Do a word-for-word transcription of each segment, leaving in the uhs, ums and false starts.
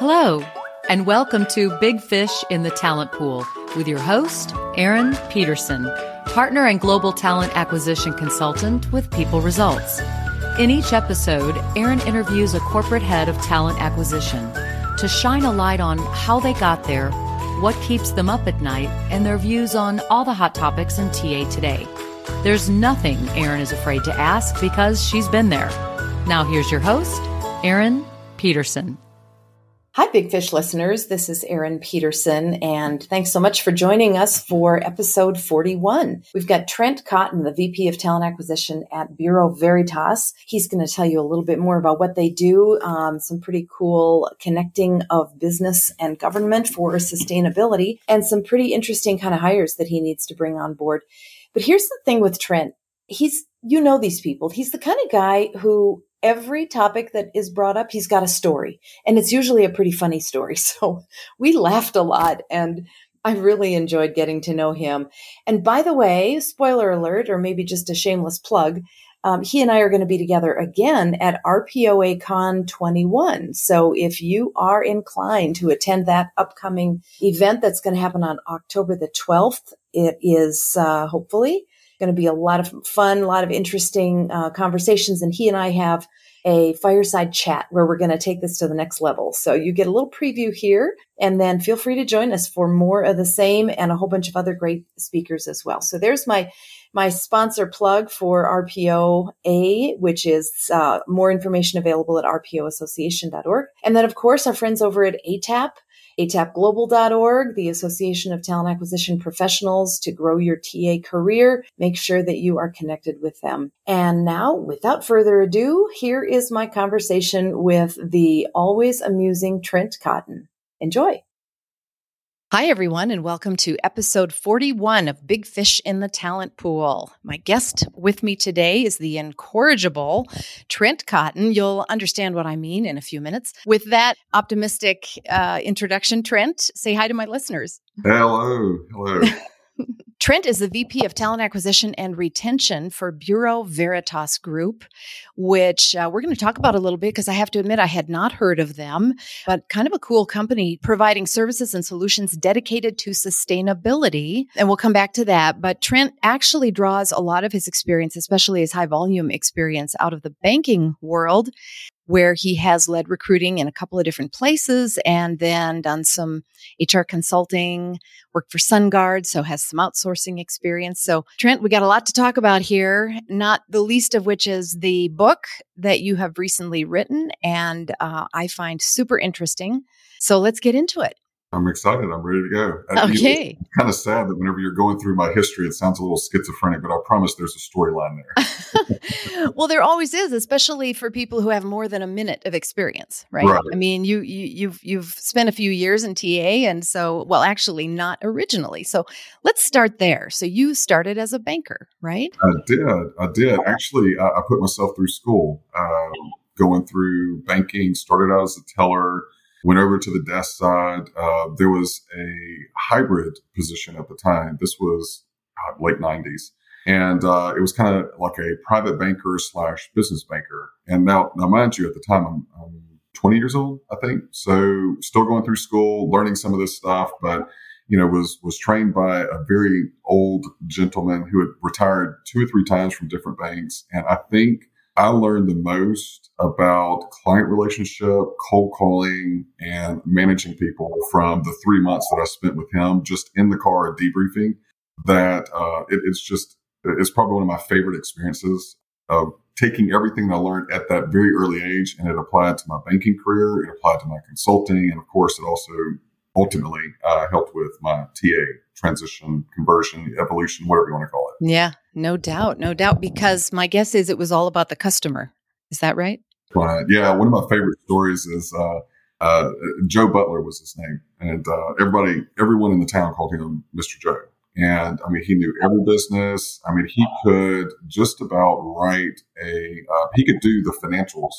Hello, and welcome to Big Fish in the Talent Pool with your host, Erin Peterson, partner and global talent acquisition consultant with People Results. In each episode, Erin interviews a corporate head of talent acquisition to shine a light on how they got there, what keeps them up at night, and their views on all the hot topics in T A today. There's nothing Erin is afraid to ask because she's been there. Now here's your host, Erin Peterson. Hi, Big Fish listeners. This is Erin Peterson, and thanks so much for joining us for episode forty-one. We've got Trent Cotton, the V P of Talent Acquisition at Bureau Veritas. He's going to tell you a little bit more about what they do, um, some pretty cool connecting of business and government for sustainability, and some pretty interesting kind of hires that he needs to bring on board. But here's the thing with Trent. He's, you know these people. He's the kind of guy who every topic that is brought up, he's got a story, and it's usually a pretty funny story. So we laughed a lot, and I really enjoyed getting to know him. And by the way, spoiler alert, or maybe just a shameless plug, um, he and I are going to be together again at R P O A Con twenty-one. So if you are inclined to attend that upcoming event that's going to happen on October the twelfth, it is uh, hopefully going to be a lot of fun, a lot of interesting uh, conversations. And he and I have a fireside chat where we're going to take this to the next level. So you get a little preview here, and then feel free to join us for more of the same and a whole bunch of other great speakers as well. So there's my my sponsor plug for R P O A, which is uh, more information available at r p o association dot org. And then, of course, our friends over at A T A P, A T A P global dot org, the Association of Talent Acquisition Professionals, to grow your T A career. Make sure that you are connected with them. And now, without further ado, here is my conversation with the always amusing Trent Cotton. Enjoy. Hi, everyone, and welcome to episode forty-one of Big Fish in the Talent Pool. My guest with me today is the incorrigible Trent Cotton. You'll understand what I mean in a few minutes. With that optimistic uh, introduction, Trent, say hi to my listeners. Hello. Hello. Trent is the V P of Talent Acquisition and Retention for Bureau Veritas Group, which uh, we're going to talk about a little bit because I have to admit I had not heard of them, but kind of a cool company providing services and solutions dedicated to sustainability. And we'll come back to that. But Trent actually draws a lot of his experience, especially his high volume experience, out of the banking world, where he has led recruiting in a couple of different places and then done some H R consulting, worked for SunGuard, so has some outsourcing experience. So Trent, we got a lot to talk about here, not the least of which is the book that you have recently written, and uh, I find super interesting. So let's get into it. I'm excited. I'm ready to go. I, okay. You know, it's kind of sad that whenever you're going through my history, it sounds a little schizophrenic, but I promise there's a storyline there. Well, there always is, especially for people who have more than a minute of experience, right? right. I mean, you, you, you've you've spent a few years in T A, and so, well, actually not originally. So let's start there. So you started as a banker, right? I did. I did. Actually, I, I put myself through school, uh, going through banking, started out as a teller, went over to the desk side. Uh, there was a hybrid position at the time. This was uh, late nineties. And uh, it was kind of like a private banker slash business banker. And now, now, mind you, at the time, I'm, I'm twenty years old, I think. So still going through school, learning some of this stuff. But, you know, was was trained by a very old gentleman who had retired two or three times from different banks. And I think I learned the most about client relationship, cold calling, and managing people from the three months that I spent with him just in the car debriefing. That uh, it, it's just, it's probably one of my favorite experiences of taking everything I learned at that very early age, and it applied to my banking career, it applied to my consulting, and of course, it also ultimately uh, helped with my T A transition, conversion, evolution, whatever you want to call it. Yeah. No doubt. No doubt. Because my guess is it was all about the customer. Is that right? Right. Yeah. One of my favorite stories is uh, uh, Joe Butler was his name. And uh, everybody, everyone in the town called him Mister Joe. And I mean, he knew every business. I mean, he could just about write a, uh, he could do the financials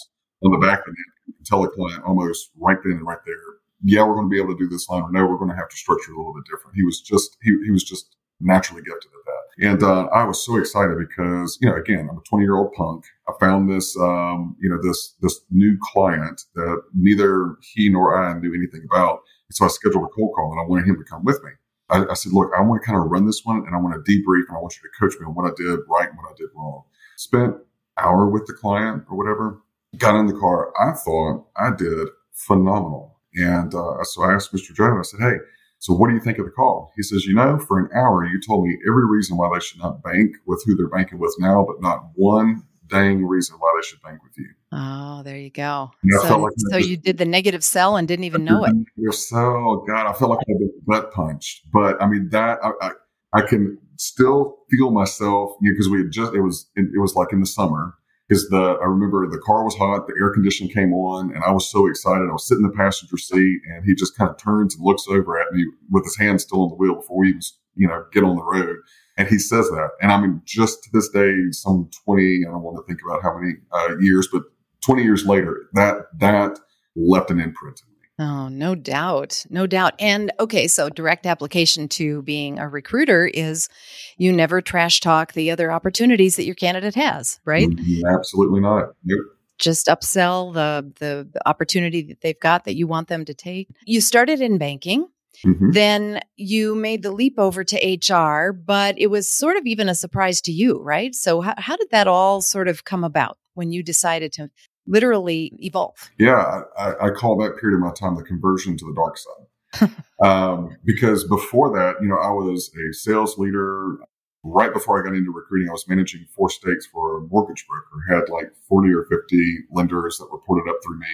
on the back of it and tell a client almost right then and right there, yeah, we're going to be able to do this line, or no, we're going to have to structure it a little bit different. He was just, he, he was just naturally gifted at that. And uh, I was so excited because, you know, again, I'm a twenty-year-old punk. I found this, um, you know, this this new client that neither he nor I knew anything about. And so I scheduled a cold call, and I wanted him to come with me. I, I said, look, I want to kind of run this one, and I want to debrief, and I want you to coach me on what I did right and what I did wrong. Spent an hour with the client or whatever. Got in the car. I thought I did phenomenal. And uh, so I asked Mister Joe, I said, hey, so what do you think of the call? He says, you know, for an hour, you told me every reason why they should not bank with who they're banking with now, but not one dang reason why they should bank with you. Oh, there you go. And so like so just, you did the negative sell and didn't even know it. Negative sell. God, I felt like I was butt punched. But I mean, that I, I, I can still feel myself, you know, because we had just, it was, it, it was like in the summer. Because the I remember the car was hot, the air conditioning came on, and I was so excited. I was sitting in the passenger seat, and he just kind of turns and looks over at me with his hand still on the wheel before we even, you know, get on the road. And he says that, and I mean, just to this day, some twenty, I don't want to think about how many uh, years, but twenty years later, that that left an imprint in me. Oh, no doubt, no doubt. And okay, so direct application to being a recruiter is you never trash talk the other opportunities that your candidate has, right? Absolutely not. Yep. Just upsell the, the the opportunity that they've got that you want them to take. You started in banking, mm-hmm. then you made the leap over to H R, but it was sort of even a surprise to you, right? So how, how did that all sort of come about when you decided to literally evolve? Yeah, I, I call that period of my time the conversion to the dark side. um, because before that, you know, I was a sales leader. Right before I got into recruiting, I was managing four states for a mortgage broker, had like forty or fifty lenders that reported up through me.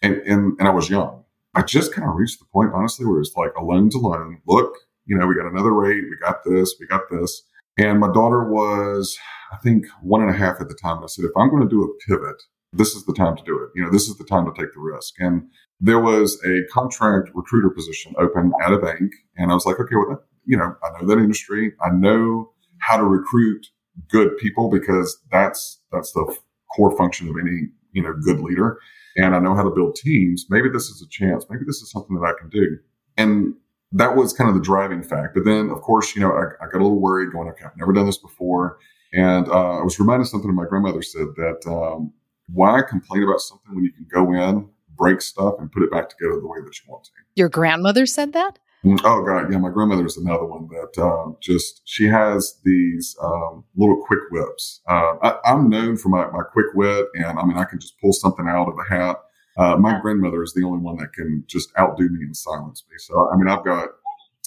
And and, and I was young. I just kind of reached the point, honestly, where it's like a loan to loan. Look, you know, we got another rate. We got this. We got this. And my daughter was, I think, one and a half at the time. And I said, if I'm going to do a pivot, this is the time to do it. You know, this is the time to take the risk. And there was a contract recruiter position open at a bank. And I was like, okay, well, that, you know, I know that industry. I know how to recruit good people because that's, that's the core function of any, you know, good leader. And I know how to build teams. Maybe this is a chance. Maybe this is something that I can do. And that was kind of the driving fact. But then, of course, you know, I, I got a little worried going, okay, I've never done this before. And uh, I was reminded something that my grandmother said that, um, why complain about something when you can go in, break stuff, and put it back together the way that you want to? Your grandmother said that? Oh, God. Yeah. My grandmother is another one that um, just, she has these um, little quick whips. Uh, I, I'm known for my, my quick wit, and I mean, I can just pull something out of the hat. Uh, my yeah. grandmother is the only one that can just outdo me and silence me. So, I mean, I've got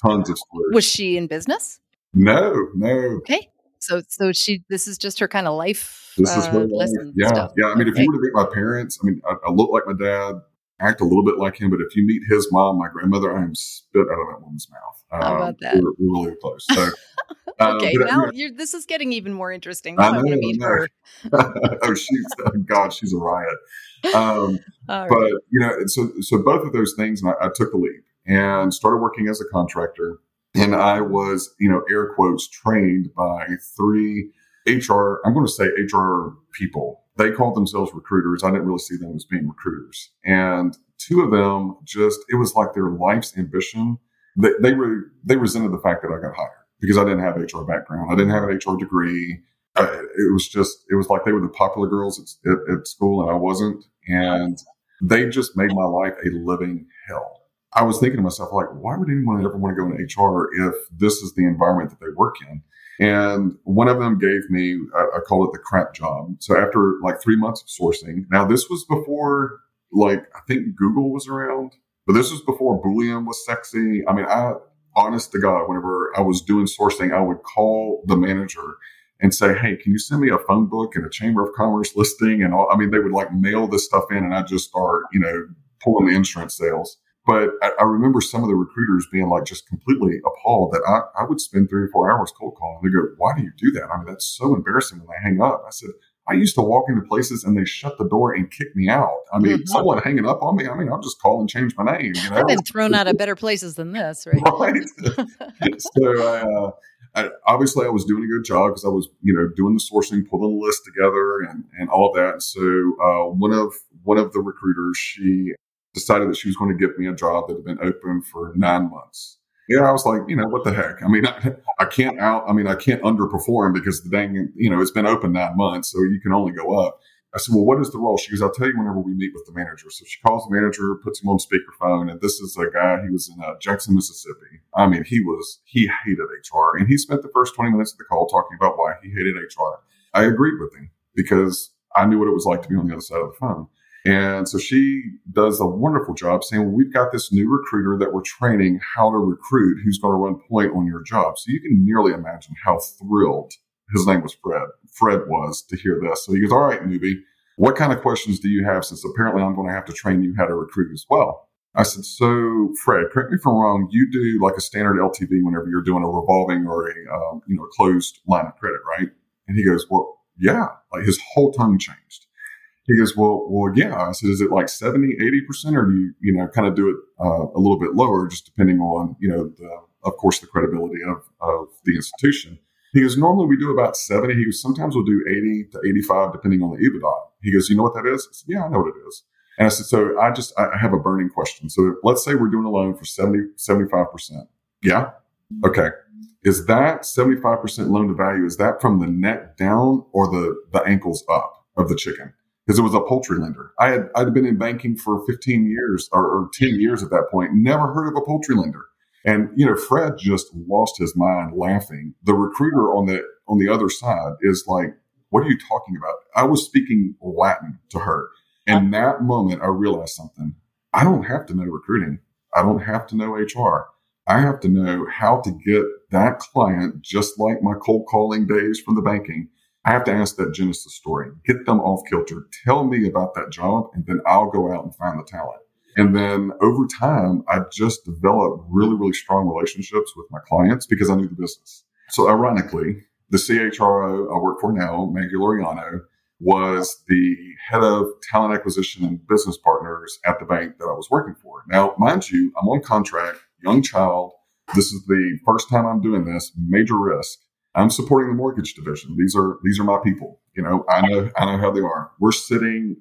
tons of stories. Was she in business? No, no. Okay. So, so she. This is just her kind of life. This is her uh, lesson. Yeah, stuff. yeah. I mean, okay. If you were to meet my parents, I mean, I, I look like my dad, act a little bit like him, but if you meet his mom, my grandmother, I am spit out of that woman's mouth. Uh, How about that? We're, we're really close. So, uh, okay, but, now you know, you're, this is getting even more interesting. I, know, I want to meet I her. oh, she's uh, God. She's a riot. Um, but right. you know, so so both of those things, and I, I took the leap and started working as a contractor. And I was, you know, air quotes, trained by three H R, I'm going to say H R people. They called themselves recruiters. I didn't really see them as being recruiters. And two of them just, it was like their life's ambition. They, they were, they resented the fact that I got hired because I didn't have an H R background. I didn't have an H R degree. I, it was just, it was like they were the popular girls at, at, at school and I wasn't. And they just made my life a living hell. I was thinking to myself, like, why would anyone ever want to go into H R if this is the environment that they work in? And one of them gave me, I, I call it the crap job. So after like three months of sourcing, now this was before, like, I think Google was around, but this was before Boolean was sexy. I mean, I, honest to God, whenever I was doing sourcing, I would call the manager and say, hey, can you send me a phone book and a Chamber of Commerce listing? And all, I mean, they would like mail this stuff in and I just start, you know, pulling the insurance sales. But I remember some of the recruiters being like just completely appalled that I, I would spend three or four hours cold calling. They go, why do you do that? I mean, that's so embarrassing when they hang up. I said, I used to walk into places and they shut the door and kick me out. I mean, mm-hmm. someone hanging up on me. I mean, I'll just call and change my name. You know? I've been thrown out of better places than this, right? Right. so I, uh, I, obviously I was doing a good job because I was, you know, doing the sourcing, pulling the list together and, and all of that. So uh, one of one of the recruiters, she decided that she was going to give me a job that had been open for nine months. Yeah, I was like, you know, what the heck? I mean, I, I can't out, I mean, I can't underperform because the dang, you know, it's been open nine months, so you can only go up. I said, well, what is the role? She goes, I'll tell you whenever we meet with the manager. So she calls the manager, puts him on speakerphone, and this is a guy, he was in uh, Jackson, Mississippi. I mean, he was, he hated H R, and he spent the first twenty minutes of the call talking about why he hated H R. I agreed with him because I knew what it was like to be on the other side of the phone. And so she does a wonderful job saying, well, we've got this new recruiter that we're training how to recruit who's going to run point on your job. So you can nearly imagine how thrilled his name was Fred. Fred was to hear this. So he goes, all right, newbie, what kind of questions do you have since apparently I'm going to have to train you how to recruit as well? I said, so Fred, correct me if I'm wrong, you do like a standard L T V whenever you're doing a revolving or a um, you know, closed line of credit, right? And he goes, well, yeah, like his whole tone changed. He goes, well, well, yeah. I said, is it like seventy, eighty percent or do you, you know, kind of do it uh, a little bit lower just depending on, you know, the, of course, the credibility of, of the institution. He goes, normally we do about seventy. He goes, sometimes we'll do eighty to eighty-five depending on the EBITDA. He goes, you know what that is? I said, yeah, I know what it is. And I said, so I just, I have a burning question. So let's say we're doing a loan for seventy, seventy-five percent. Yeah. Okay. Is that seventy-five percent loan to value? Is that from the neck down or the, the ankles up of the chicken? Because it was a poultry lender. I had I'd been in banking for fifteen years or, or ten years at that point. Never heard of a poultry lender. And you know, Fred just lost his mind laughing. The recruiter on the on the other side is like, "What are you talking about?" I was speaking Latin to her, and that moment I realized something. I don't have to know recruiting. I don't have to know H R. I have to know how to get that client, just like my cold calling days from the banking. I have to ask that Genesis story, get them off kilter, tell me about that job, and then I'll go out and find the talent. And then over time, I just developed really, really strong relationships with my clients because I knew the business. So ironically, the C H R O I work for now, Maggie Lauriano, was the head of talent acquisition and business partners at the bank that I was working for. Now, mind you, I'm on contract, young child. This is the first time I'm doing this, major risk. I'm supporting the mortgage division. These are these are my people. You know, I know I know how they are. We're sitting.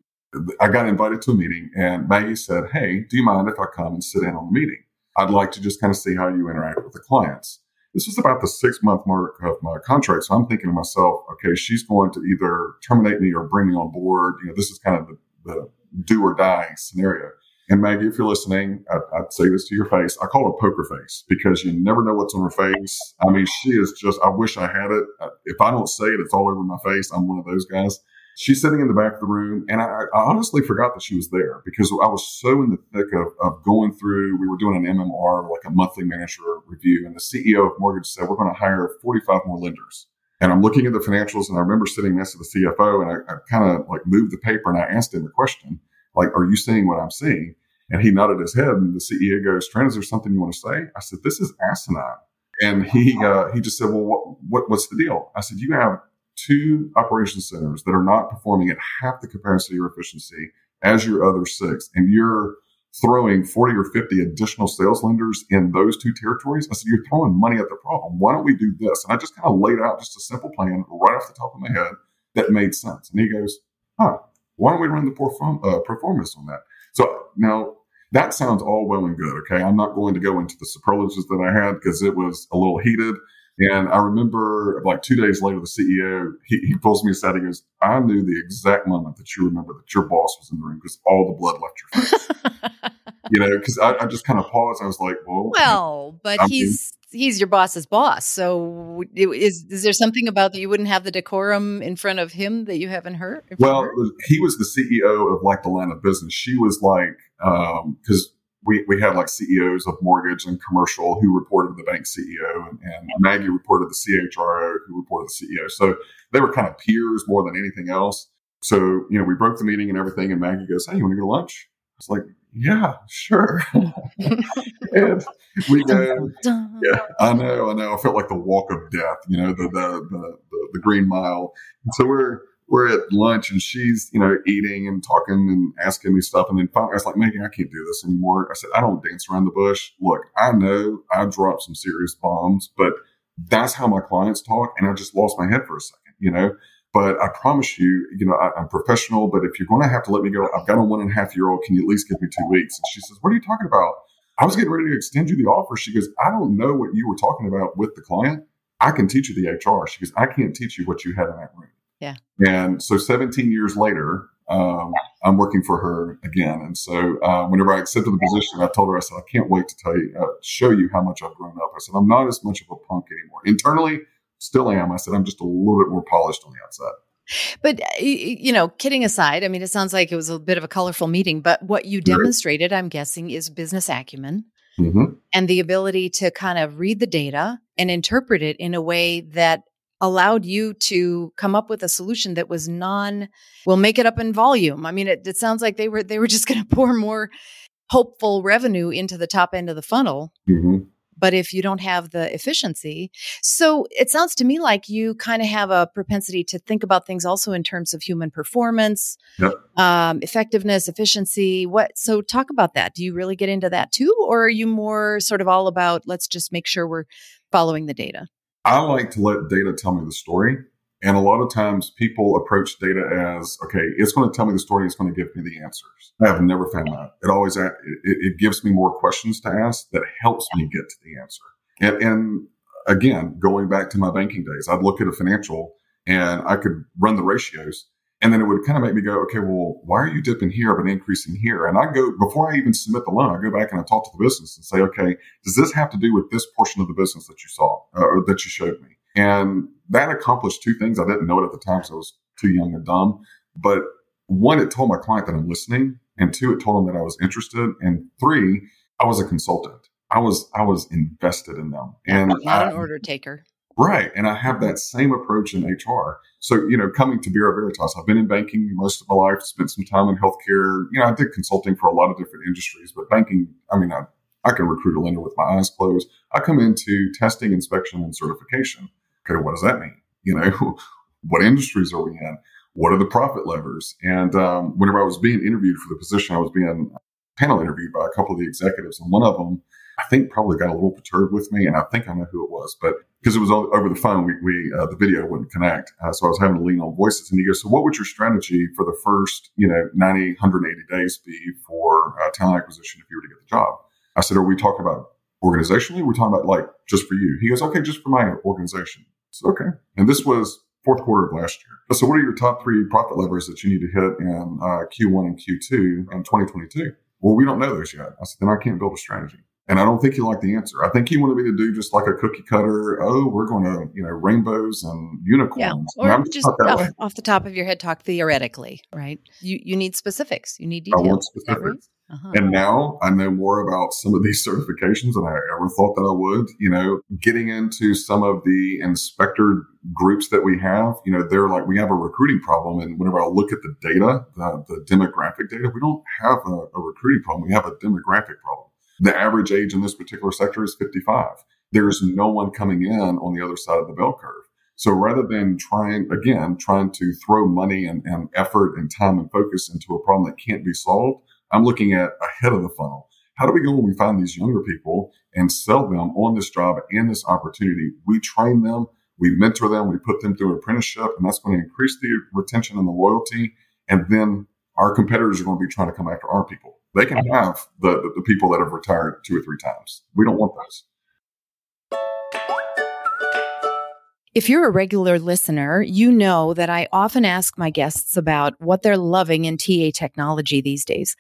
I got invited to a meeting, and Maggie said, "Hey, do you mind if I come and sit in on the meeting? I'd like to just kind of see how you interact with the clients." This was about the six month mark of my contract, so I'm thinking to myself, "Okay, she's going to either terminate me or bring me on board." You know, this is kind of the, the do or die scenario. And Maggie, if you're listening, I, I'd say this to your face. I call her poker face because you never know what's on her face. I mean, she is just, I wish I had it. If I don't say it, it's all over my face. I'm one of those guys. She's sitting in the back of the room. And I, I honestly forgot that she was there because I was so in the thick of, of going through, we were doing an M M R, like a monthly manager review. And the C E O of Mortgage said, we're going to hire forty-five more lenders. And I'm looking at the financials. And I remember sitting next to the C F O and I, I kind of like moved the paper and I asked him the question, like, are you seeing what I'm seeing? And he nodded his head, and the C E O goes, "Trent, is there something you want to say?" I said, "This is asinine." And he uh, he just said, "Well, what, what what's the deal?" I said, "You have two operation centers that are not performing at half the capacity or efficiency as your other six, and you're throwing forty or fifty additional sales lenders in those two territories." I said, "You're throwing money at the problem. Why don't we do this?" And I just kind of laid out just a simple plan right off the top of my head that made sense. And he goes, "Huh. Why don't we run the perform, uh, performance on that?" So now that sounds all well and good. Okay. I'm not going to go into the superlatives that I had because it was a little heated. And I remember like two days later, the C E O, he, he pulls me aside. He goes, "I knew the exact moment that you remember that your boss was in the room because all the blood left your face." You know, because I, I just kind of paused. I was like, well, well, but I'm he's, in. he's your boss's boss. So is, is there something about that you wouldn't have the decorum in front of him that you haven't heard? Well, he was the C E O of like the line of business. She was like, um, cause we, we had like C E Os of mortgage and commercial who reported to the bank C E O and, and Maggie reported the C H R O who reported the C E O. So they were kind of peers more than anything else. So, you know, we broke the meeting and everything. And Maggie goes, "Hey, you want to go to lunch?" It's like, "Yeah, sure." And we go, yeah, I know, I know. I felt like the walk of death, you know, the, the, the, the, the green mile. And so we're, we're at lunch and she's, you know, eating and talking and asking me stuff. And then finally I was like, "Maggie, I can't do this anymore." I said, "I don't dance around the bush. Look, I know I dropped some serious bombs, but that's how my clients talk. And I just lost my head for a second, you know? But I promise you, you know, I, I'm professional, but if you're going to have to let me go, I've got a one and a half year old. Can you at least give me two weeks? And she says, "What are you talking about?" I was getting ready to extend you the offer. She goes, I don't know what you were talking about with the client. I can teach you the H R. She goes, I can't teach you what you had in that room. Yeah. And so seventeen years later, um, I'm working for her again. And so uh, whenever I accepted the position, I told her, I said, I can't wait to tell you, uh, show you how much I've grown up. I said, I'm not as much of a punk anymore. Internally, still am. I said, I'm just a little bit more polished on the outside. But, you know, kidding aside, I mean, it sounds like it was a bit of a colorful meeting, but what you demonstrated, I'm guessing, is business acumen mm-hmm. and the ability to kind of read the data and interpret it in a way that allowed you to come up with a solution that was non, we'll make it up in volume. I mean, it, it sounds like they were they were just going to pour more hopeful revenue into the top end of the funnel. Mm-hmm. But if you don't have the efficiency, so it sounds to me like you kind of have a propensity to think about things also in terms of human performance, yep. um, effectiveness, efficiency. What? So talk about that. Do you really get into that too? Or are you more sort of all about, let's just make sure we're following the data? I like to let data tell me the story. And a lot of times people approach data as, okay, it's going to tell me the story. It's going to give me the answers. I have never found that. It always, it, it gives me more questions to ask that helps me get to the answer. And, and again, going back to my banking days, I'd look at a financial and I could run the ratios and then it would kind of make me go, okay, well, why are you dipping here but increasing here? And I go, before I even submit the loan, I go back and I talk to the business and say, okay, does this have to do with this portion of the business that you saw uh, or that you showed me? And that accomplished two things. I didn't know it at the time, so I was too young and dumb. But one, it told my client that I'm listening. And two, it told them that I was interested. And three, I was a consultant. I was I was invested in them. And not I, an order taker. Right. And I have that same approach in H R. So, you know, coming to Bureau Veritas, I've been in banking most of my life, spent some time in healthcare. You know, I did consulting for a lot of different industries, but banking, I mean, I, I can recruit a lender with my eyes closed. I come into testing, inspection, and certification. Okay, what does that mean? You know, what industries are we in? What are the profit levers? And um, whenever I was being interviewed for the position, I was being panel interviewed by a couple of the executives. And one of them, I think, probably got a little perturbed with me. And I think I know who it was. But because it was all over the phone, we, we uh, the video wouldn't connect. Uh, so I was having to lean on voices. And he goes, so what would your strategy for the first, you know, ninety, one hundred eighty days be for uh, talent acquisition if you were to get the job? I said, are we talking about organizationally? We're talking about like just for you. He goes, okay, just for my organization. So, okay. And this was fourth quarter of last year. So what are your top three profit levers that you need to hit in uh, Q one and Q two in twenty twenty-two? Well, we don't know those yet. I said, then I can't build a strategy. And I don't think you like the answer. I think you wanted me to do just like a cookie cutter. Oh, we're going to, you know, rainbows and unicorns. Yeah. Or I'm just off, off the top of your head, talk theoretically, right? You you need specifics. You need details. I want specifics. Uh-huh. And now I know more about some of these certifications than I ever thought that I would. You know, getting into some of the inspector groups that we have, you know, they're like, we have a recruiting problem. And whenever I look at the data, the, the demographic data, we don't have a, a recruiting problem. We have a demographic problem. The average age in this particular sector is fifty-five. There's no one coming in on the other side of the bell curve. So rather than trying, again, trying to throw money and, and effort and time and focus into a problem that can't be solved, I'm looking at ahead of the funnel. How do we go when we find these younger people and sell them on this job and this opportunity? We train them, we mentor them, we put them through an apprenticeship, and that's going to increase the retention and the loyalty. And then our competitors are going to be trying to come after our people. They can have the, the, the people that have retired two or three times. We don't want those. If you're a regular listener, you know that I often ask my guests about what they're loving in T A technology these days.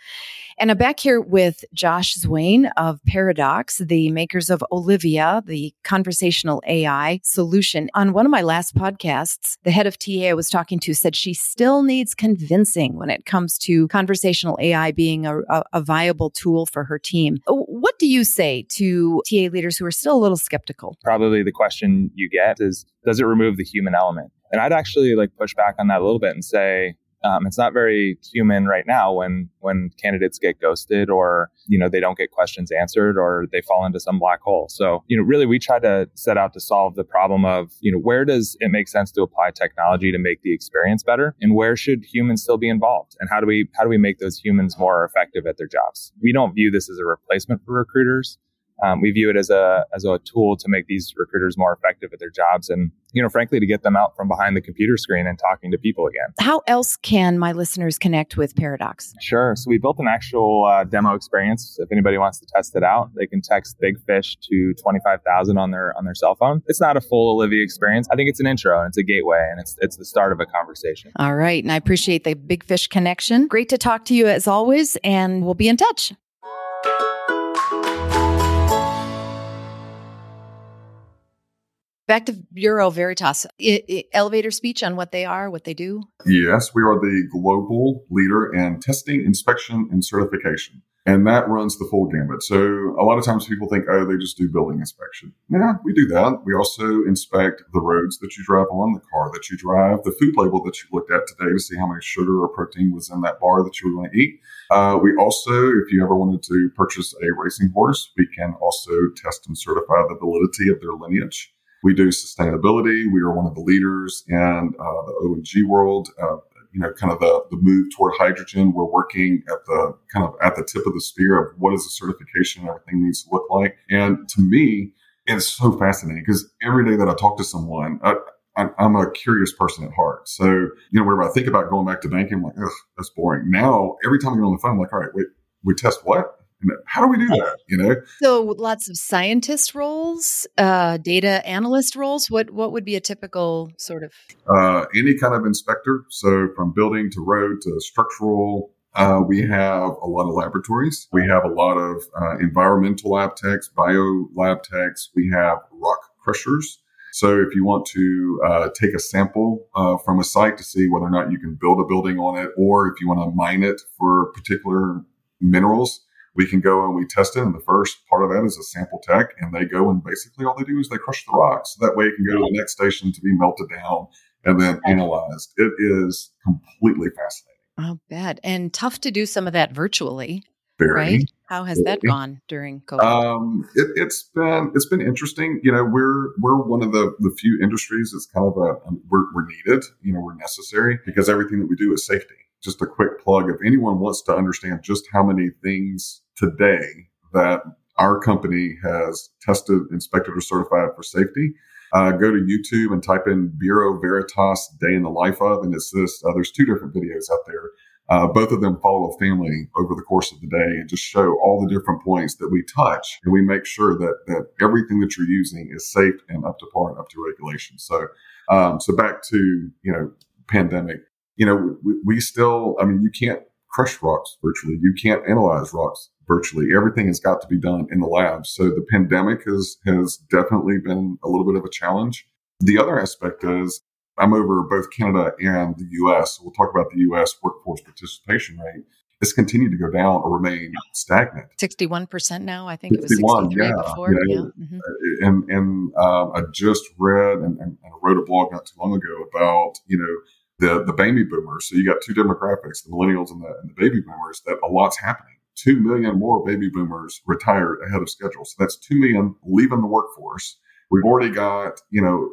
And I'm back here with Josh Zwayne of Paradox, the makers of Olivia, the conversational A I solution. On one of my last podcasts, the head of T A I was talking to said she still needs convincing when it comes to conversational A I being a, a, a viable tool for her team. What do you say to T A leaders who are still a little skeptical? Probably the question you get is, does it remove the human element? And I'd actually like push back on that a little bit and say, um, it's not very human right now when when candidates get ghosted or, you know, they don't get questions answered or they fall into some black hole. So, you know, really, we try to set out to solve the problem of, you know, where does it make sense to apply technology to make the experience better? And where should humans still be involved? And how do we how do we make those humans more effective at their jobs? We don't view this as a replacement for recruiters. Um, we view it as a as a tool to make these recruiters more effective at their jobs and, you know, frankly, to get them out from behind the computer screen and talking to people again. How else can my listeners connect with Paradox? Sure. So we built an actual uh, demo experience. If anybody wants to test it out, they can text Big Fish to twenty-five thousand on their on their cell phone. It's not a full Olivia experience. I think it's an intro and it's a gateway and it's it's the start of a conversation. All right. And I appreciate the Big Fish connection. Great to talk to you as always, and we'll be in touch. Back to Bureau Veritas, I, I, elevator speech on what they are, what they do. Yes, we are the global leader in testing, inspection, and certification. And that runs the full gambit. So a lot of times people think, oh, they just do building inspection. Yeah, we do that. We also inspect the roads that you drive on, the car that you drive, the food label that you looked at today to see how much sugar or protein was in that bar that you were going to eat. Uh, we also, if you ever wanted to purchase a racing horse, we can also test and certify the validity of their lineage. We do sustainability. We are one of the leaders in uh, the O and G world. Uh, you know, kind of the, the move toward hydrogen. We're working at the kind of at the tip of the spear of what is a certification and everything needs to look like. And to me, it's so fascinating because every day that I talk to someone, I, I, I'm a curious person at heart. So, you know, whenever I think about going back to banking, I'm like, ugh, that's boring. Now, every time I get on the phone, I'm like, all right, wait, we test what? How do we do that? You know, so lots of scientist roles, uh, data analyst roles. What what would be a typical sort of uh, any kind of inspector? So from building to road to structural, uh, we have a lot of laboratories. We have a lot of uh, environmental lab techs, bio lab techs. We have rock crushers. So if you want to uh, take a sample uh, from a site to see whether or not you can build a building on it, or if you want to mine it for particular minerals. We can go and we test it. And the first part of that is a sample tech. And they go and basically all they do is they crush the rocks. So that way it can go to the next station to be melted down and then analyzed. It is completely fascinating. I'll bet. And tough to do some of that virtually. Very. Right? How has that gone during COVID? Um, it, it's been it's been interesting. You know, we're we're one of the, the few industries that's kind of a we're, we're needed. You know, we're necessary because everything that we do is safety. Just a quick plug. If anyone wants to understand just how many things today that our company has tested, inspected, or certified for safety, uh, go to YouTube and type in Bureau Veritas Day in the Life of, and it's this. Uh, there's two different videos out there. Uh, both of them follow a family over the course of the day and just show all the different points that we touch. And we make sure that that everything that you're using is safe and up to par and up to regulation. So, um, so back to, you know, pandemic. You know, we, we still, I mean, you can't crush rocks virtually. You can't analyze rocks virtually. Everything has got to be done in the lab. So the pandemic has, has definitely been a little bit of a challenge. The other aspect is I'm over both Canada and the U S. We'll talk about the U S workforce participation rate. It's continued to go down or remain stagnant. sixty-one percent now, I think it was sixty-three yeah, before. Yeah. Yeah. Mm-hmm. And, and um, I just read and, and I wrote a blog not too long ago about, you know, The, the baby boomers. So you got two demographics, the millennials and the, and the baby boomers, that a lot's happening. Two million more baby boomers retired ahead of schedule. So that's two million leaving the workforce. We've already got, you know,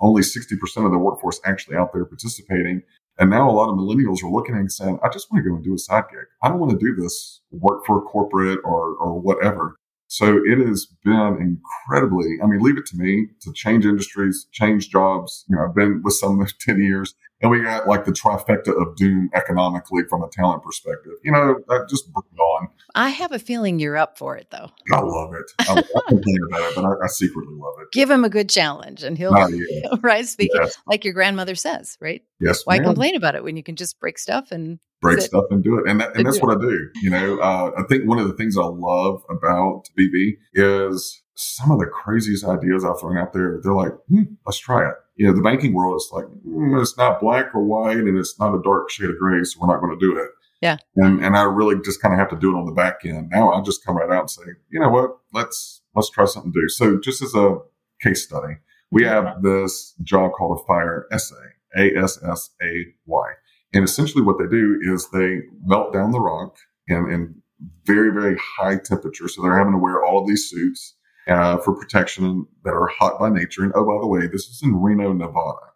only sixty percent of the workforce actually out there participating. And now a lot of millennials are looking and saying, I just want to go and do a side gig. I don't want to do this work for corporate or, or whatever. So it has been incredibly, I mean, leave it to me to change industries, change jobs. You know, I've been with some of ten years. And we got like the trifecta of doom economically from a talent perspective. You know, that just bring it on. I have a feeling you're up for it, though. I love it. I love thinking about it, but I, I secretly love it. Give him a good challenge and he'll, oh, yeah. he'll rise to the yes. Like your grandmother says, right? Yes, Why ma'am. complain about it when you can just break stuff and break stuff and do it? And, that, and that's what I do. You know, uh, I think one of the things I love about B B is some of the craziest ideas I've thrown out there. They're like, hmm, let's try it. You know, the banking world is like, mm, it's not black or white and it's not a dark shade of gray, so we're not going to do it. Yeah. And and I really just kind of have to do it on the back end. Now I just come right out and say, you know what, let's let's try something new. So just as a case study, we have this job called a fire essay, A S S A Y. And essentially what they do is they melt down the rock in, in very, very high temperature. So they're having to wear all of these suits. Uh, for protection that are hot by nature. And oh, by the way, this is in Reno, Nevada.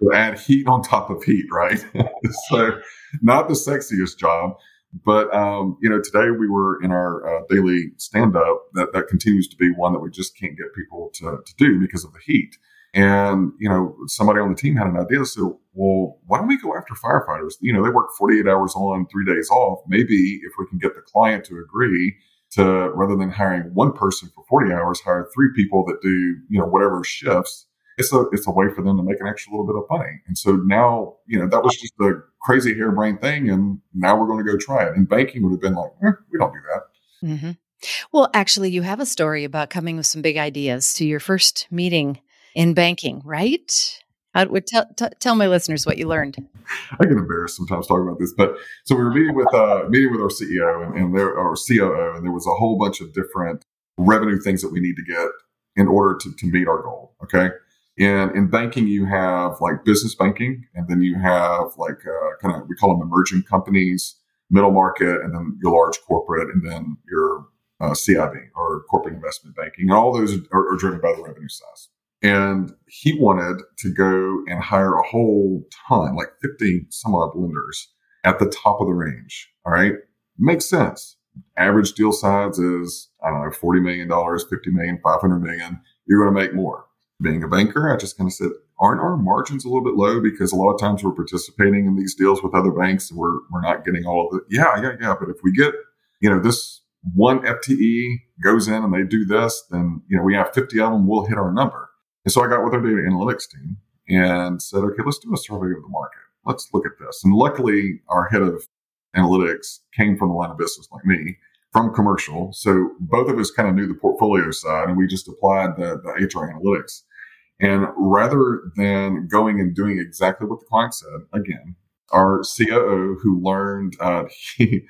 So add heat on top of heat, right? So not the sexiest job, But, um, you know, today we were in our uh, daily stand-up that, that continues to be one that we just can't get people to, to do because of the heat. And, you know, somebody on the team had an idea. So, well, why don't we go after firefighters? You know, they work forty-eight hours on, three days off. Maybe if we can get the client to agree to, rather than hiring one person for forty hours, hire three people that do, you know, whatever shifts. It's a, it's a way for them to make an extra little bit of money. And so now, you know, that was just a crazy harebrained thing. And now we're going to go try it. And banking would have been like, eh, we don't do that. Mm-hmm. Well, actually, you have a story about coming with some big ideas to your first meeting in banking, right? I would tell, t- tell my listeners what you learned. I get embarrassed sometimes talking about this, but so we were meeting with uh, meeting with our C E O and, and their, our C O O, and there was a whole bunch of different revenue things that we need to get in order to, to meet our goal. Okay. And in banking, you have like business banking, and then you have like uh, kind of, we call them emerging companies, middle market, and then your large corporate, and then your uh, C I B or corporate investment banking. And all those are, are driven by the revenue size. And he wanted to go and hire a whole ton, like fifty some odd lenders at the top of the range. All right. Makes sense. Average deal size is, I don't know, forty million dollars, fifty million dollars, five hundred million dollars. You're going to make more. Being a banker, I just kind of said, aren't our margins a little bit low? Because a lot of times we're participating in these deals with other banks and we're, we're not getting all of it. Yeah, yeah, yeah. But if we get, you know, this one F T E goes in and they do this, then, you know, we have fifty of them, we'll hit our number. And so I got with our data analytics team and said, okay, let's do a survey of the market. Let's look at this. And luckily, our head of analytics came from the line of business like me, from commercial. So both of us kind of knew the portfolio side, and we just applied the, the H R analytics. And rather than going and doing exactly what the client said, again, our C O O, who learned uh, he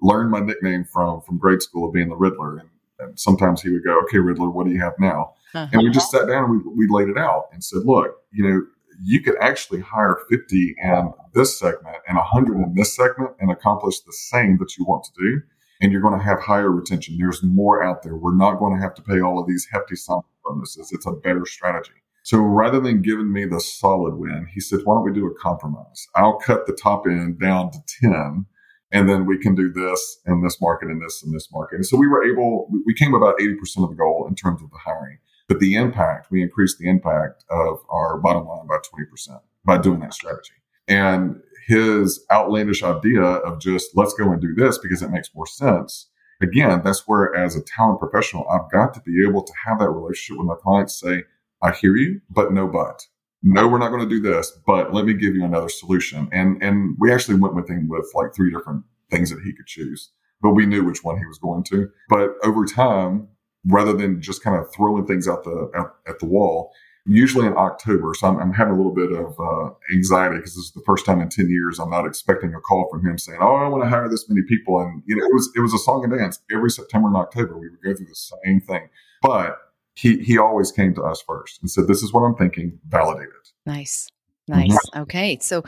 learned my nickname from, from grade school of being the Riddler, and, and sometimes he would go, okay, Riddler, what do you have now? Uh-huh. And we just sat down and we, we laid it out and said, look, you know, you could actually hire fifty in this segment and one hundred in this segment and accomplish the same that you want to do. And you're going to have higher retention. There's more out there. We're not going to have to pay all of these hefty sum bonuses. It's a better strategy. So rather than giving me the solid win, he said, why don't we do a compromise? I'll cut the top end down to ten, and then we can do this and this market and this and this market. And so we were able, we came about eighty percent of the goal in terms of the hiring. But the impact, we increased the impact of our bottom line by twenty percent by doing that strategy. And his outlandish idea of just, let's go and do this because it makes more sense. Again, that's where as a talent professional, I've got to be able to have that relationship with my clients, say, I hear you, but no but. No, we're not going to do this, but let me give you another solution. And and we actually went with him with like three different things that he could choose, but we knew which one he was going to. But over time, rather than just kind of throwing things out the out, at the wall, usually in October. So I'm, I'm having a little bit of uh, anxiety because this is the first time in ten years I'm not expecting a call from him saying, oh, I want to hire this many people. And you know, it was it was a song and dance. Every September and October, we would go through the same thing. But he he always came to us first and said, this is what I'm thinking, validate it. Nice. Nice. Okay. So,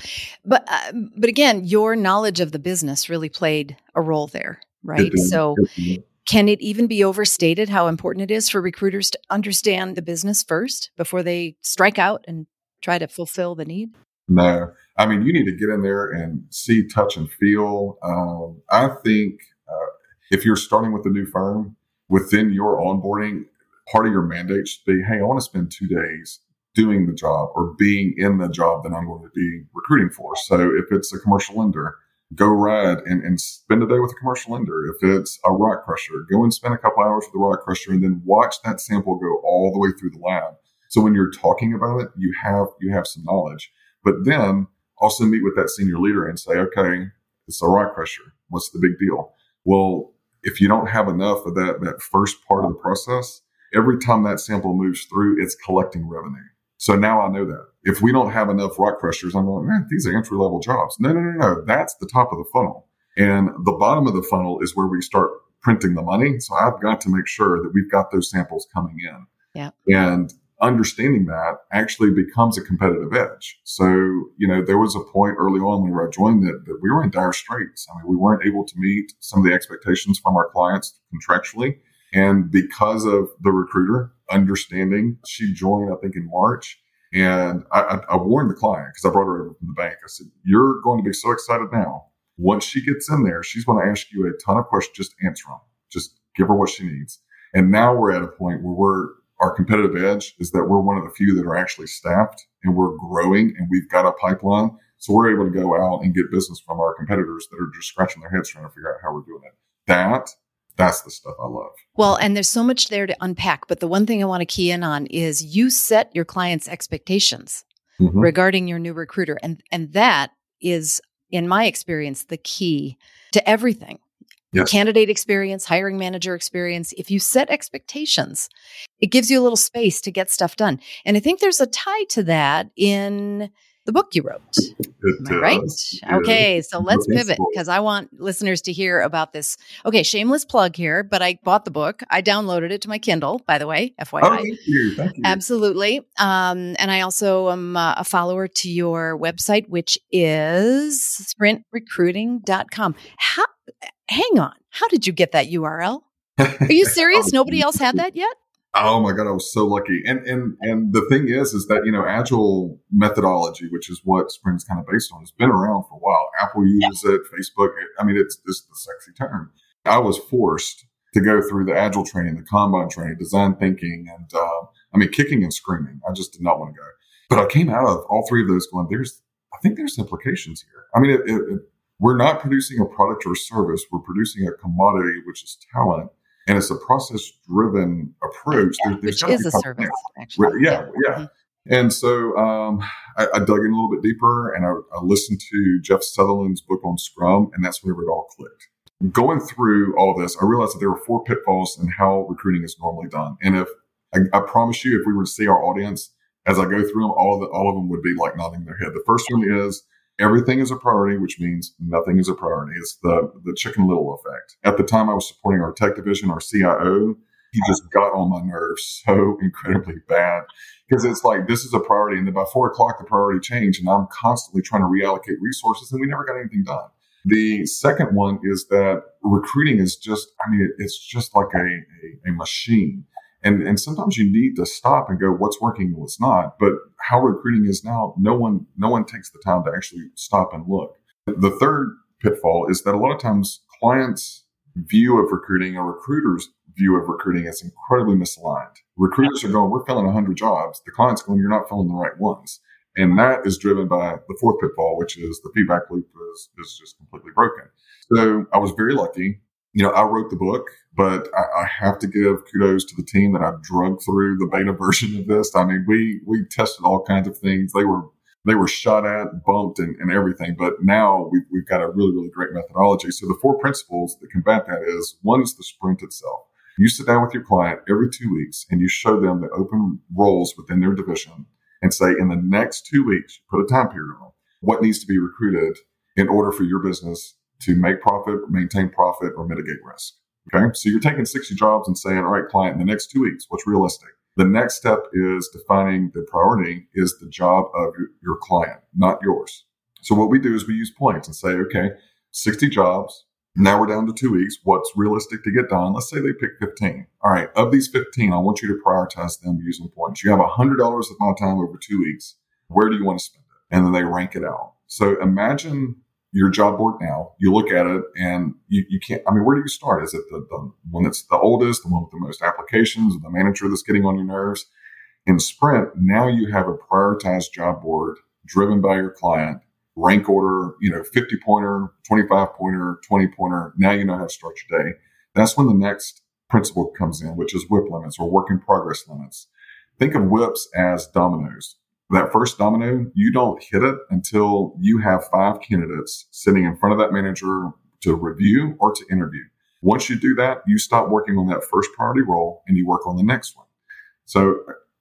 but uh, but again, your knowledge of the business really played a role there, right? It so. It Can it even be overstated how important it is for recruiters to understand the business first before they strike out and try to fulfill the need? No. I mean, you need to get in there and see, touch, and feel. Um, I think uh, if you're starting with a new firm, within your onboarding, part of your mandate should be, hey, I want to spend two days doing the job or being in the job that I'm going to be recruiting for. So if it's a commercial lender, go ride and, and spend a day with a commercial lender. If it's a rock crusher, go and spend a couple hours with the rock crusher and then watch that sample go all the way through the lab. So when you're talking about it, you have you have some knowledge. But then also meet with that senior leader and say, okay, it's a rock crusher. What's the big deal? Well, if you don't have enough of that, that first part of the process, every time that sample moves through, it's collecting revenue. So now I know that. If we don't have enough rock crushers, I'm going, man, these are entry-level jobs. No, no, no, no. That's the top of the funnel. And the bottom of the funnel is where we start printing the money. So I've got to make sure that we've got those samples coming in. Yeah. And understanding that actually becomes a competitive edge. So, you know, there was a point early on when I joined that, that we were in dire straits. I mean, we weren't able to meet some of the expectations from our clients contractually. And because of the recruiter understanding, she joined, I think, in March. And I, I, I warned the client because I brought her over from the bank. I said, you're going to be so excited now Once she gets in there, she's going to ask you a ton of questions. Just answer them. Just give her what she needs. And now we're at a point where we're, our competitive edge is that we're one of the few that are actually staffed, and we're growing, and we've got a pipeline. So we're able to go out and get business from our competitors that are just scratching their heads trying to figure out how we're doing it. That, that's the stuff I love. Well, and there's so much there to unpack. But the one thing I want to key in on is you set your clients' expectations mm-hmm. regarding your new recruiter. And, and that is, in my experience, the key to everything. Yes. Candidate experience, hiring manager experience. If you set expectations, it gives you a little space to get stuff done. And I think there's a tie to that in the book you wrote. Am I right? Yeah. Okay, so let's pivot because I want listeners to hear about this. Okay, shameless plug here, but I bought the book. I downloaded it to my Kindle, by the way, F Y I. Oh, thank you. Thank you. Absolutely. Um, and I also am uh, a follower to your website, which is sprint recruiting dot com. How, hang on. How did you get that U R L? Are you serious? Nobody else had that yet? Oh my God, I was so lucky. And and and the thing is, is that, you know, Agile methodology, which is what Spring's kind of based on, has been around for a while. Apple uses yeah. it, Facebook. I mean, it's just the sexy term. I was forced to go through the Agile training, the Kanban training, design thinking, and uh, I mean, kicking and screaming. I just did not want to go. But I came out of all three of those going, there's, I think there's implications here. I mean, it, it, we're not producing a product or service. We're producing a commodity, which is talent. And it's a process-driven approach. Yeah, there, which is a service, actually. Yeah, yeah. yeah. Mm-hmm. And so um, I, I dug in a little bit deeper, and I, I listened to Jeff Sutherland's book on Scrum, and that's where it all clicked. Going through all this, I realized that there were four pitfalls in how recruiting is normally done. And if I, I promise you, if we were to see our audience, as I go through them, all of, the, all of them would be like nodding their head. The first one is everything is a priority, which means nothing is a priority. It's the, the Chicken Little effect. At the time I was supporting our tech division, our C I O, he just got on my nerves so incredibly bad because it's like, this is a priority. And then by four o'clock, the priority changed, and I'm constantly trying to reallocate resources, and we never got anything done. The second one is that recruiting is just, I mean, it's just like a, a, a machine. And, and sometimes you need to stop and go, what's working and what's not. But how recruiting is now, no one no one takes the time to actually stop and look. The third pitfall is that a lot of times clients' view of recruiting or recruiters' view of recruiting is incredibly misaligned. Recruiters are going, we're filling one hundred jobs. The client's going, you're not filling the right ones. And that is driven by the fourth pitfall, which is the feedback loop is, is just completely broken. So I was very lucky. You know, I wrote the book, but I, I have to give kudos to the team that I drug through the beta version of this. I mean, we we tested all kinds of things. They were they were shot at, bumped, and, and everything. But now we've, we've got a really, really great methodology. So the four principles that combat that is, one is the sprint itself. You sit down with your client every two weeks and you show them the open roles within their division and say, in the next two weeks, put a time period on what needs to be recruited in order for your business to make profit, maintain profit, or mitigate risk. Okay, so you're taking sixty jobs and saying, all right, client, in the next two weeks, what's realistic? The next step is defining the priority is the job of your client, not yours. So what we do is we use points and say, okay, sixty jobs. Now we're down to two weeks. What's realistic to get done? Let's say they pick fifteen. All right, of these fifteen, I want you to prioritize them using points. You have one hundred dollars of my time over two weeks. Where do you want to spend it? And then they rank it out. So imagine your job board now, you look at it and you, you can't, I mean, where do you start? Is it the, the one that's the oldest, the one with the most applications, the manager that's getting on your nerves? In Sprint, now you have a prioritized job board driven by your client, rank order, you know, fifty pointer, twenty-five pointer, twenty pointer. Now you know how to start your day. That's when the next principle comes in, which is whip limits or work in progress limits. Think of whips as dominoes. That first domino, you don't hit it until you have five candidates sitting in front of that manager to review or to interview. Once you do that, you stop working on that first priority role and you work on the next one. So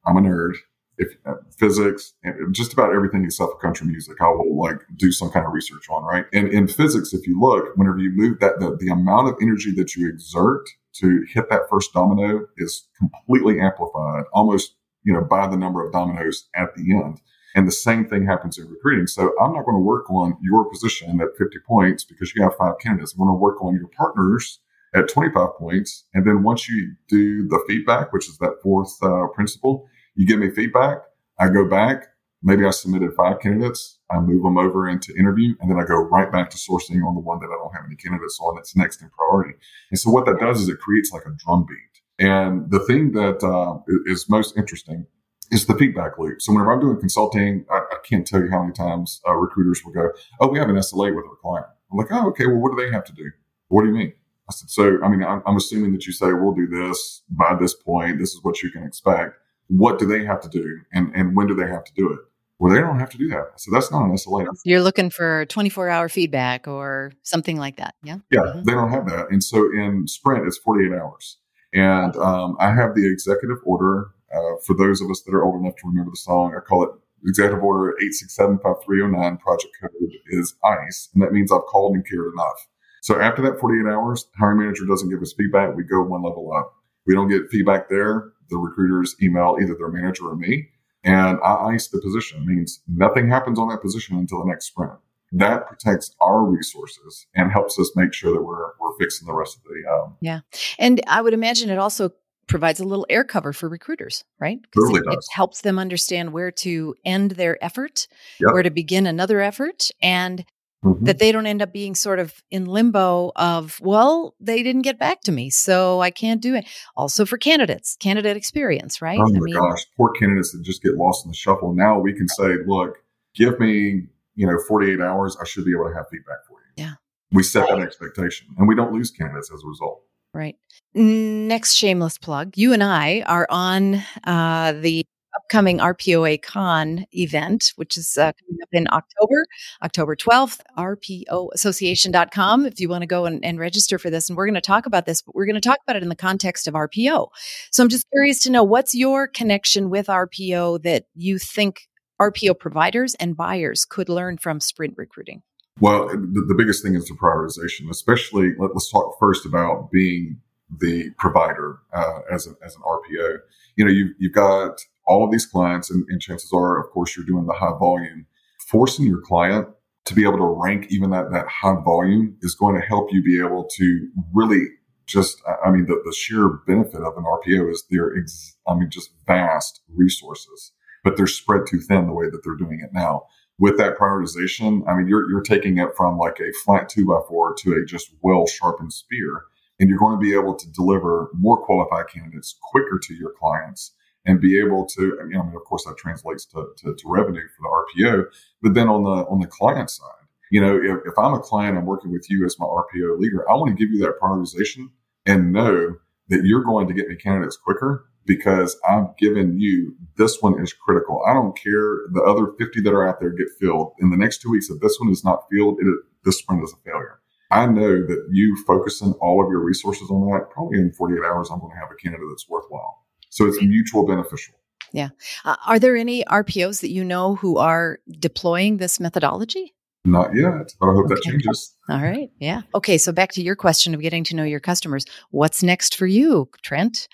I'm a nerd. If uh, physics, and just about everything except country music, I will like do some kind of research on, right? And in physics, if you look, whenever you move that, the, the amount of energy that you exert to hit that first domino is completely amplified, almost you know, by the number of dominoes at the end. And the same thing happens in recruiting. So I'm not going to work on your position at fifty points because you have five candidates. I'm going to work on your partners at twenty-five points. And then once you do the feedback, which is that fourth uh, principle, you give me feedback, I go back, Maybe I submitted five candidates. I move them over into interview, and then I go right back to sourcing on the one that I don't have any candidates on that's next in priority. And so what that does is it creates like a drumbeat. And the thing that uh, is most interesting is the feedback loop. So whenever I'm doing consulting, I, I can't tell you how many times uh, recruiters will go, oh, we have an S L A with our client. I'm like, oh, okay, well, what do they have to do? What do you mean? I said, so, I mean, I'm, I'm assuming that you say, we'll do this by this point. This is what you can expect. What do they have to do? And, and when do they have to do it? Well, they don't have to do that. So that's not an S L A. You're looking for twenty-four hour feedback or something like that. Yeah. Yeah. Mm-hmm. They don't have that. And so in Sprint, it's forty-eight hours. And um, I have the executive order. Uh, for those of us that are old enough to remember the song, I call it Executive Order eight six seven five three zero nine. Project code is ICE. And that means I've called and cared enough. So after that forty-eight hours, hiring manager doesn't give us feedback. We go one level up. We don't get feedback there. The recruiters email either their manager or me. And I ice the position. It means nothing happens on that position until the next sprint. That protects our resources and helps us make sure that we're we're fixing the rest of the... Um, yeah. And I would imagine it also provides a little air cover for recruiters, right? Because it, it helps them understand where to end their effort, yep. where to begin another effort, and mm-hmm. that they don't end up being sort of in limbo of, well, they didn't get back to me, so I can't do it. Also for candidates, candidate experience, right? Oh my I mean, gosh, poor candidates that just get lost in the shuffle. Now we can say, look, give me, you know, forty-eight hours, I should be able to have feedback for you. Yeah. We set right. that expectation, and we don't lose candidates as a result. Right. Next shameless plug. You and I are on uh, the upcoming R P O A Con event, which is uh, coming up in October, October twelfth, r p o association dot com if you want to go and, and register for this. And we're going to talk about this, but we're going to talk about it in the context of R P O. So I'm just curious to know, what's your connection with R P O that you think R P O providers and buyers could learn from Sprint Recruiting? Well, the, the biggest thing is the prioritization, especially let, let's talk first about being the provider uh, as, a, as an R P O. You know, you've, you've got all of these clients, and, and chances are, of course, you're doing the high volume. Forcing your client to be able to rank even that, that high volume is going to help you be able to really just, I mean, the, the sheer benefit of an R P O is their, ex, I mean, just vast resources, but they're spread too thin the way that they're doing it now. With that prioritization, I mean, you're you're taking it from like a flat two by four to a just well-sharpened spear, and you're going to be able to deliver more qualified candidates quicker to your clients and be able to, you know, I mean, of course, that translates to, to, to revenue for the R P O. But then on the on the client side, you know, if, if I'm a client, I'm working with you as my R P O leader, I want to give you that prioritization and know that you're going to get me candidates quicker, because I've given you, this one is critical. I don't care. The other fifty that are out there get filled. In the next two weeks, if this one is not filled, it, this sprint is a failure. I know that you focusing all of your resources on that, probably in forty-eight hours, I'm going to have a candidate that's worthwhile. So it's mutual beneficial. Yeah. Uh, are there any R P Os that you know who are deploying this methodology? Not yet, but I hope okay. that changes. All right. Yeah. Okay. So back to your question of getting to know your customers. What's next for you, Trent?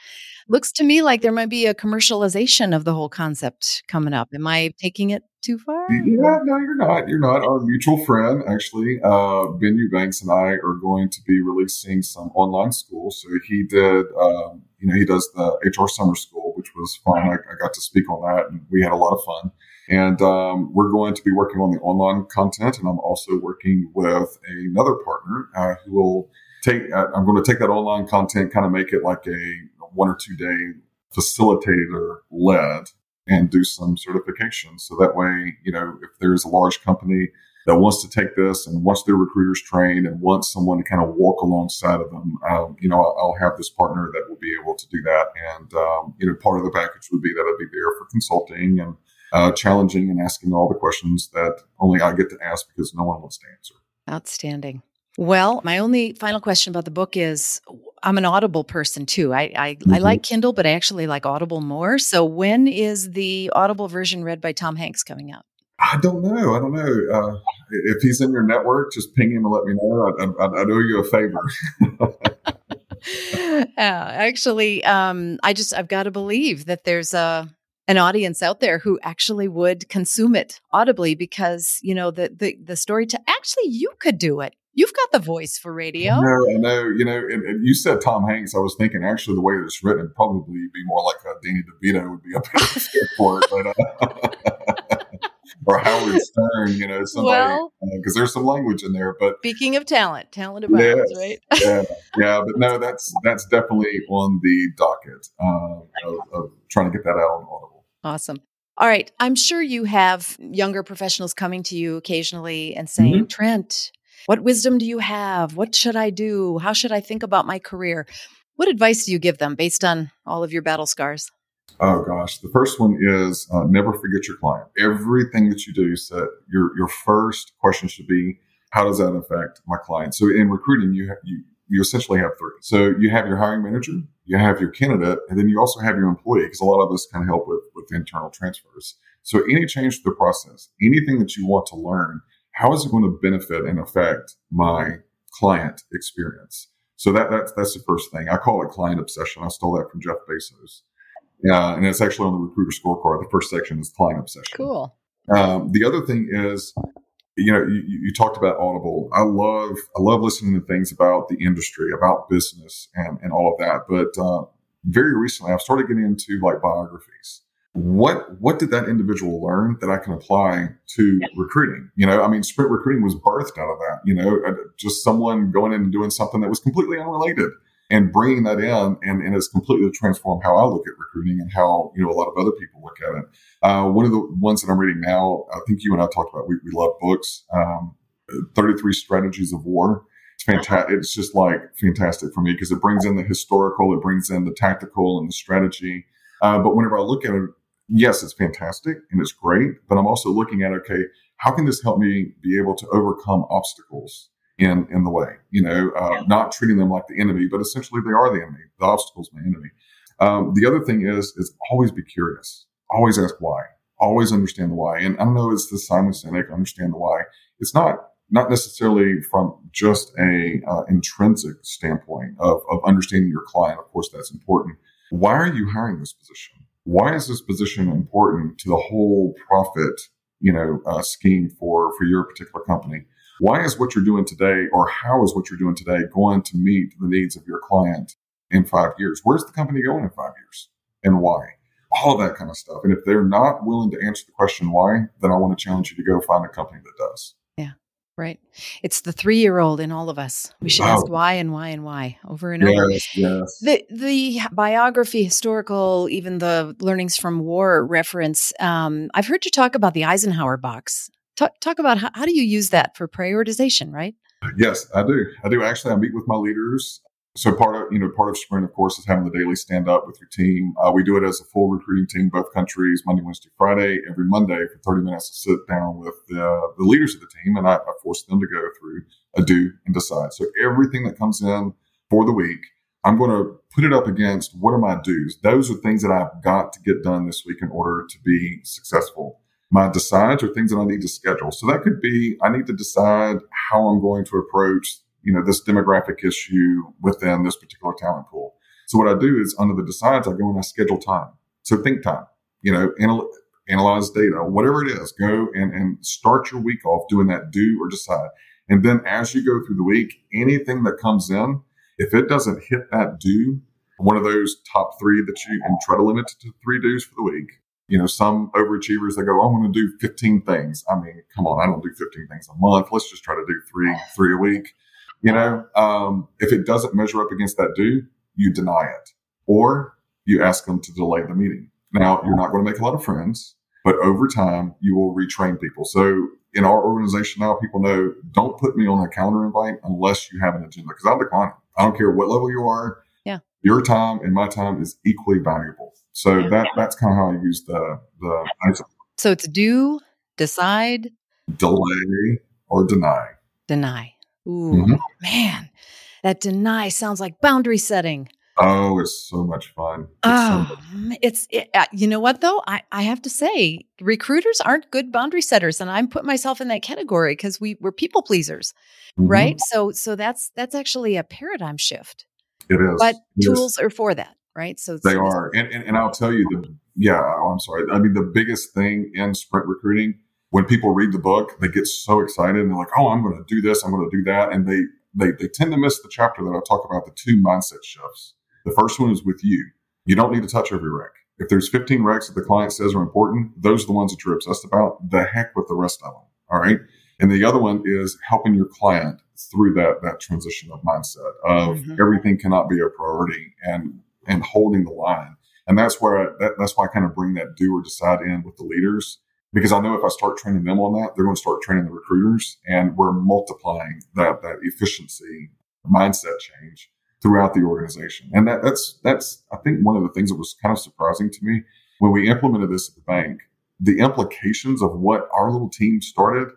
Looks to me like there might be a commercialization of the whole concept coming up. Am I taking it too far? Yeah, no, you're not. You're not. Our mutual friend, actually, uh, Ben Eubanks, and I are going to be releasing some online school. So he did, um, you know, he does the H R summer school, which was fun. I, I got to speak on that, and we had a lot of fun. And um, we're going to be working on the online content, and I'm also working with another partner uh, who will take. Uh, I'm going to take that online content, kind of make it like a one or two day facilitator led, and do some certification. So that way, you know, if there's a large company that wants to take this and wants their recruiters trained and wants someone to kind of walk alongside of them, um, you know, I'll, I'll have this partner that will be able to do that. And, um, you know, part of the package would be that I'd be there for consulting and uh, challenging and asking all the questions that only I get to ask because no one wants to answer. Outstanding. Well, my only final question about the book is, I'm an Audible person too. I I, mm-hmm. I like Kindle, but I actually like Audible more. So when is the Audible version read by Tom Hanks coming out? I don't know. I don't know. Uh, if he's in your network, just ping him and let me know. I, I, I owe you a favor. uh, actually, um, I just, I've got to believe that there's a... an audience out there who actually would consume it audibly, because, you know, the the, the story to actually, you could do it. You've got the voice for radio. No, I know. You know, and, and you said Tom Hanks. I was thinking actually the way that it's written probably be more like a Danny DeVito would be a better fit for it. But, uh, or Howard Stern, you know, somebody, because well, uh, there's some language in there. But speaking of talent, talent about yes, right? yeah, yeah, but no, that's that's definitely on the docket um, of, of trying to get that out on Audible. Awesome. All right, I'm sure you have younger professionals coming to you occasionally and saying, mm-hmm. Trent, what wisdom do you have? What should I do? How should I think about my career? What advice do you give them based on all of your battle scars? Oh, gosh. The first one is uh, never forget your client. Everything that you do, set, your your first question should be, how does that affect my client? So in recruiting, you, have, you you essentially have three. So you have your hiring manager, you have your candidate, and then you also have your employee, because a lot of us kind of help with, with internal transfers. So any change to the process, anything that you want to learn, how is it going to benefit and affect my client experience? So that that's, that's the first thing. I call it client obsession. I stole that from Jeff Bezos. Uh, and it's actually on the recruiter scorecard. The first section is client obsession. Cool. Um, the other thing is, you know, you, you talked about Audible. I love, I love listening to things about the industry, about business and, and all of that. But uh, very recently, I've started getting into like biographies. What, what did that individual learn that I can apply to yeah. recruiting? You know, I mean, sprint recruiting was birthed out of that, you know, just someone going in and doing something that was completely unrelated. And bringing that in, and, and it's completely transformed how I look at recruiting and how, you know, a lot of other people look at it. Uh, one of the ones that I'm reading now, I think you and I talked about, we, we love books, um, thirty-three Strategies of War. It's fantastic. It's just like fantastic for me because it brings in the historical, it brings in the tactical and the strategy. Uh, but whenever I look at it, yes, it's fantastic and it's great, but I'm also looking at, okay, how can this help me be able to overcome obstacles? In, in the way, you know, uh, not treating them like the enemy, but essentially they are the enemy. The obstacle's my enemy. Um, the other thing is, is always be curious. Always ask why. Always understand the why. And I don't know, it's the Simon Sinek, understand the why. It's not not necessarily from just a uh, intrinsic standpoint of, of understanding your client. Of course, that's important. Why are you hiring this position? Why is this position important to the whole profit, you know, uh, scheme for, for your particular company? Why is what you're doing today, or how is what you're doing today going to meet the needs of your client in five years? Where's the company going in five years and why? All of that kind of stuff. And if they're not willing to answer the question why, then I want to challenge you to go find a company that does. Yeah, right. It's the three-year-old in all of us. We should wow. ask why and why and why over and yes, over. Yes. The, the biography, historical, even the learnings from war reference, um, I've heard you talk about the Eisenhower box. Talk, talk about how, how do you use that for prioritization, right? Yes, I do. I do. Actually, I meet with my leaders. So part of, you know, part of Sprint, of course, is having the daily stand up with your team. Uh, we do it as a full recruiting team, both countries, Monday, Wednesday, Friday, every Monday for thirty minutes to sit down with uh, the leaders of the team. And I, I force them to go through a do and decide. So everything that comes in for the week, I'm going to put it up against what are my do's. Those are things that I've got to get done this week in order to be successful. My decides are things that I need to schedule. So that could be, I need to decide how I'm going to approach, you know, this demographic issue within this particular talent pool. So what I do is under the decides, I go and I schedule time. So think time, you know, anal- analyze data, whatever it is, go and, and start your week off doing that do or decide. And then as you go through the week, anything that comes in, if it doesn't hit that do, one of those top three that you, and try to limit it to three do's for the week. You know, some overachievers, they go, I'm going to do fifteen things. I mean, come on, I don't do fifteen things a month. Let's just try to do three, three a week. You know, um, if it doesn't measure up against that do, you deny it or you ask them to delay the meeting. Now, you're not going to make a lot of friends, but over time, you will retrain people. So in our organization now, people know, don't put me on a calendar invite unless you have an agenda because I'll decline it. I don't care what level you are. Yeah. Your time and my time is equally valuable. So that that's kind of how I use the the. Item. So it's do, decide, delay, or deny. Deny. Ooh, mm-hmm. man, that deny sounds like boundary setting. Oh, it's so much fun. It's oh, so much fun. it's it, uh, you know what though? I, I have to say, recruiters aren't good boundary setters, and I'm put myself in that category because we we're people pleasers, mm-hmm. right? So so that's that's actually a paradigm shift. It is. But it tools is. Are for that. Right. So they are. And, and and I'll tell you, the yeah, I'm sorry. I mean, the biggest thing in sprint recruiting, when people read the book, they get so excited and they're like, oh, I'm going to do this. I'm going to do that. And they, they, they tend to miss the chapter that I talk about the two mindset shifts. The first one is with you. You don't need to touch every rec. If there's fifteen recs that the client says are important, those are the ones that you're obsessed about. The heck with the rest of them. All right. And the other one is helping your client through that, that transition of mindset of mm-hmm. everything cannot be a priority and, and holding the line. And that's where, I, that, that's why I kind of bring that do or decide in with the leaders, because I know if I start training them on that, they're going to start training the recruiters, and we're multiplying that, that efficiency mindset change throughout the organization. And that, that's, that's, I think one of the things that was kind of surprising to me when we implemented this at the bank, the implications of what our little team started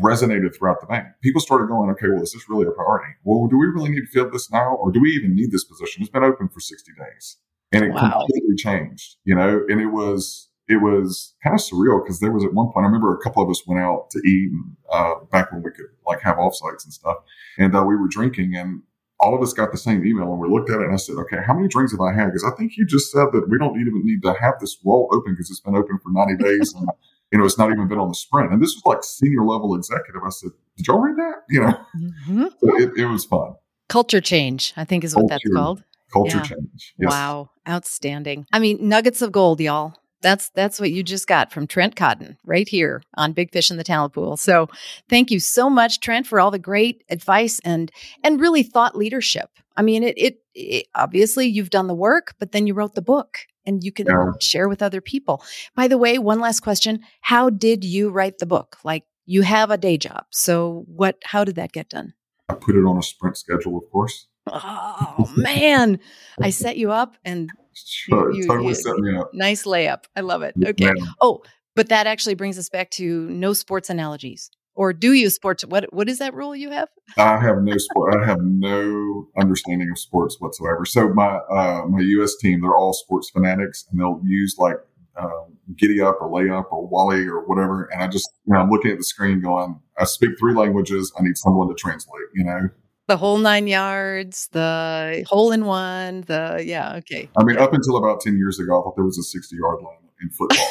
resonated throughout the bank. People started going, okay, well, is this really a priority? Well, do we really need to fill this now? Or do we even need this position? It's been open for sixty days. And it wow. completely changed, you know, and it was, it was kind of surreal, because there was at one point, I remember a couple of us went out to eat and, uh, back when we could like have offsites and stuff. And uh, we were drinking, and all of us got the same email, and we looked at it and I said, okay, how many drinks have I had? Because I think you just said that we don't even need to have this role open because it's been open for ninety days. And you know, it's not even been on the sprint. And this was like senior level executive. I said, did y'all read that? You know, mm-hmm. so it, it was fun. Culture change, I think is what Culture. that's called. Culture yeah. change. Yes. Wow. Outstanding. I mean, nuggets of gold, y'all. That's that's what you just got from Trent Cotton right here on Big Fish in the Talent Pool. So thank you so much, Trent, for all the great advice and and really thought leadership. I mean, it, it, it obviously you've done the work, but then you wrote the book and you can yeah. share with other people. By the way, one last question. How did you write the book? Like, you have a day job. So what? How did that get done? I put it on a sprint schedule, of course. Oh, man. I set you up and sure, you, totally you, set me up. Nice layup. I love it. Okay. Man. Oh, but that actually brings us back to no sports analogies. Or do you sports? What What is that rule you have? I have no sport. I have no understanding of sports whatsoever. So my uh, my U S team, they're all sports fanatics, and they'll use like um, giddy up or lay up or wally or whatever. And I just, you know, I'm looking at the screen going, I speak three languages. I need someone to translate, you know? The whole nine yards, the hole in one, the, yeah, okay. I mean, up until about ten years ago, I thought there was a sixty-yard line in football.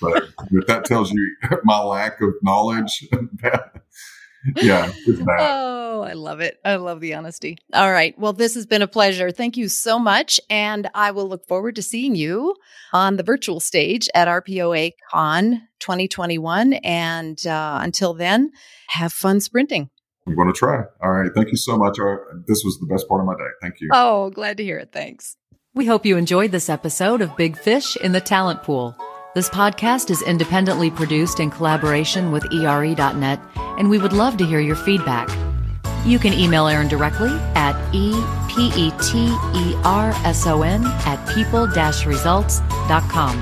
But if that tells you my lack of knowledge, that, yeah, it's bad. Oh, I love it. I love the honesty. All right. Well, this has been a pleasure. Thank you so much. And I will look forward to seeing you on the virtual stage at R P O A Con twenty twenty-one. And uh, until then, have fun sprinting. I'm going to try. All right. Thank you so much. Uh, this was the best part of my day. Thank you. Oh, glad to hear it. Thanks. We hope you enjoyed this episode of Big Fish in the Talent Pool. This podcast is independently produced in collaboration with E R E dot net, and we would love to hear your feedback. You can email Erin directly at E P E T E R S O N at people dash results dot com.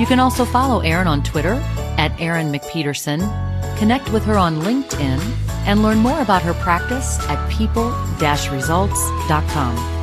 You can also follow Erin on Twitter at Erin McPeterson, connect with her on LinkedIn, and learn more about her practice at people dash results dot com.